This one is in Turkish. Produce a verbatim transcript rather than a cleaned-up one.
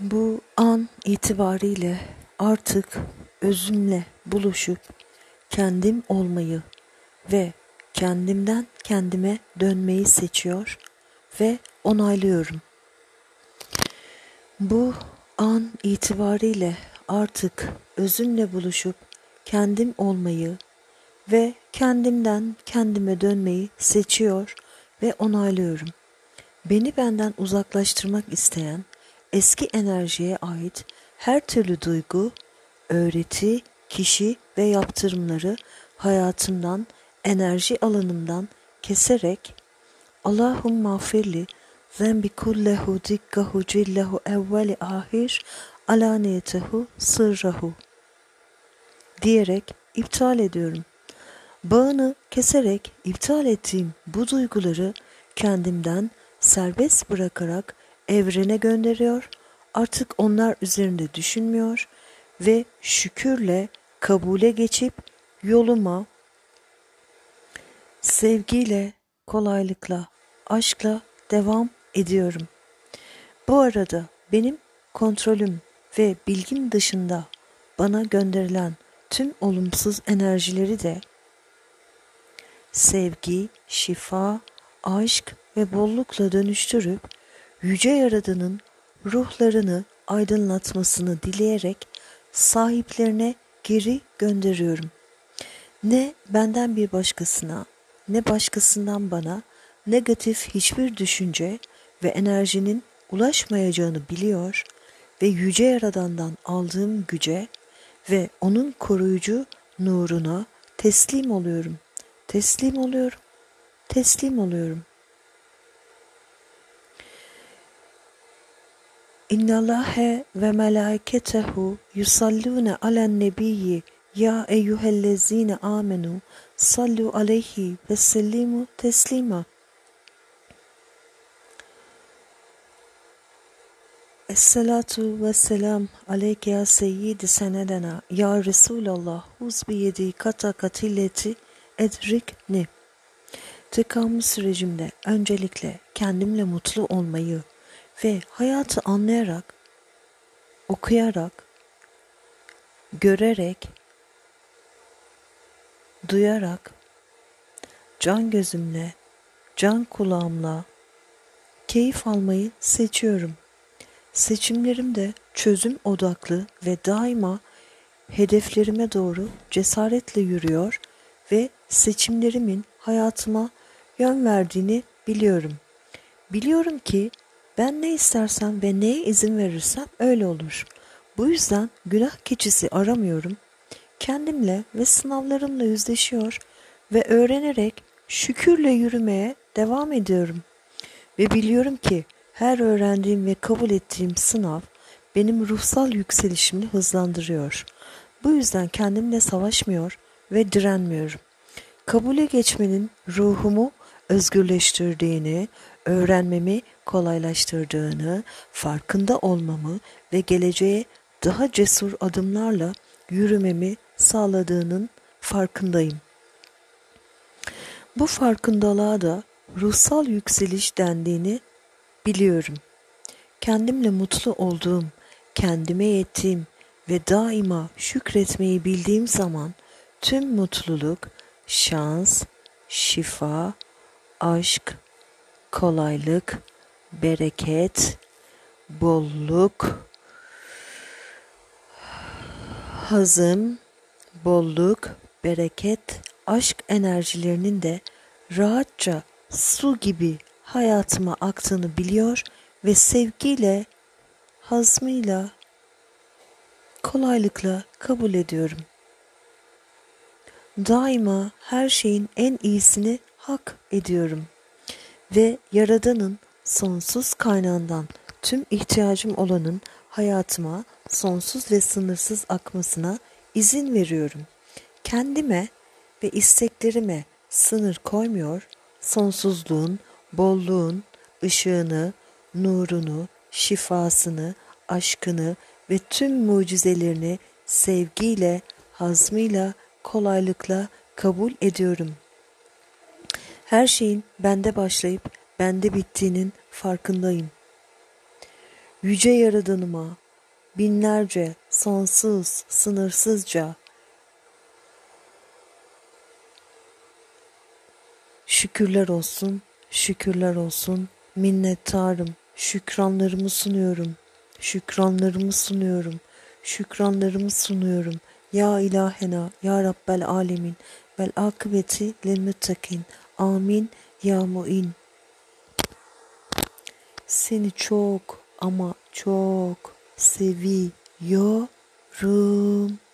Bu an itibariyle artık özümle buluşup kendim olmayı ve kendimden kendime dönmeyi seçiyor ve onaylıyorum. Bu an itibariyle artık özümle buluşup kendim olmayı ve kendimden kendime dönmeyi seçiyor ve onaylıyorum. Beni benden uzaklaştırmak isteyen eski enerjiye ait her türlü duygu, öğreti, kişi ve yaptırımları hayatımdan, enerji alanımdan keserek Allahumma affirli zembi kullehu dikkahu cillehu evveli ahir alaniyetehu sırrahu diyerek iptal ediyorum. Bağını keserek iptal ettiğim bu duyguları kendimden serbest bırakarak evrene gönderiyor, artık onlar üzerinde düşünmüyor ve şükürle kabule geçip yoluma sevgiyle, kolaylıkla, aşkla devam ediyorum. Bu arada benim kontrolüm ve bilgim dışında bana gönderilen tüm olumsuz enerjileri de sevgi, şifa, aşk ve bollukla dönüştürüp Yüce Yaradan'ın ruhlarını aydınlatmasını dileyerek sahiplerine geri gönderiyorum. Ne benden bir başkasına, ne başkasından bana negatif hiçbir düşünce ve enerjinin ulaşmayacağını biliyor ve Yüce Yaradan'dan aldığım güce ve onun koruyucu nuruna teslim oluyorum. Teslim oluyorum, teslim oluyorum. İnnallâhe ve melâiketehu yusallûne alen nebiyyi ya eyyühellezîne âmenû sallu aleyhi ve sellimu teslima. Esselatu ve selam aleyke ya seyyidi senedena ya Resulallah huzbiyedi kata katilleti edrikni. Tekamül sürecimde öncelikle kendimle mutlu olmayı ve hayatı anlayarak, okuyarak, görerek, duyarak, can gözümle, can kulağımla keyif almayı seçiyorum. Seçimlerim de çözüm odaklı ve daima hedeflerime doğru cesaretle yürüyor ve seçimlerimin hayatıma yön verdiğini biliyorum. Biliyorum ki ben ne istersem ve neye izin verirsem öyle olur. Bu yüzden günah keçisi aramıyorum. Kendimle ve sınavlarımla yüzleşiyor ve öğrenerek şükürle yürümeye devam ediyorum. Ve biliyorum ki her öğrendiğim ve kabul ettiğim sınav benim ruhsal yükselişimi hızlandırıyor. Bu yüzden kendimle savaşmıyor ve direnmiyorum. Kabule geçmenin ruhumu özgürleştirdiğini, öğrenmemi kolaylaştırdığını, farkında olmamı ve geleceğe daha cesur adımlarla yürümemi sağladığının farkındayım. Bu farkındalığa da ruhsal yükseliş dendiğini biliyorum. Kendimle mutlu olduğum, kendime yettiğim ve daima şükretmeyi bildiğim zaman tüm mutluluk, şans, şifa, aşk, kolaylık, bereket, bolluk, hazım, bolluk, bereket, aşk enerjilerinin de rahatça su gibi hayatıma aktığını biliyor ve sevgiyle, hazmıyla, kolaylıkla kabul ediyorum. Daima her şeyin en iyisini hak ediyorum ve Yaradan'ın sonsuz kaynağından tüm ihtiyacım olanın hayatıma sonsuz ve sınırsız akmasına izin veriyorum. Kendime ve isteklerime sınır koymuyor, sonsuzluğun, bolluğun ışığını, nurunu, şifasını, aşkını ve tüm mucizelerini sevgiyle, hazmıyla, kolaylıkla kabul ediyorum. Her şeyin bende başlayıp bende bittiğinin farkındayım. yüce yaradanıma binlerce, sonsuz, sınırsızca şükürler olsun, şükürler olsun, minnettarım, şükranlarımı sunuyorum, şükranlarımı sunuyorum, şükranlarımı sunuyorum. Ya ilahena, ya Rabbel alemin, vel akıbeti lil muttakin, amin ya muin. Seni çok ama çok seviyorum.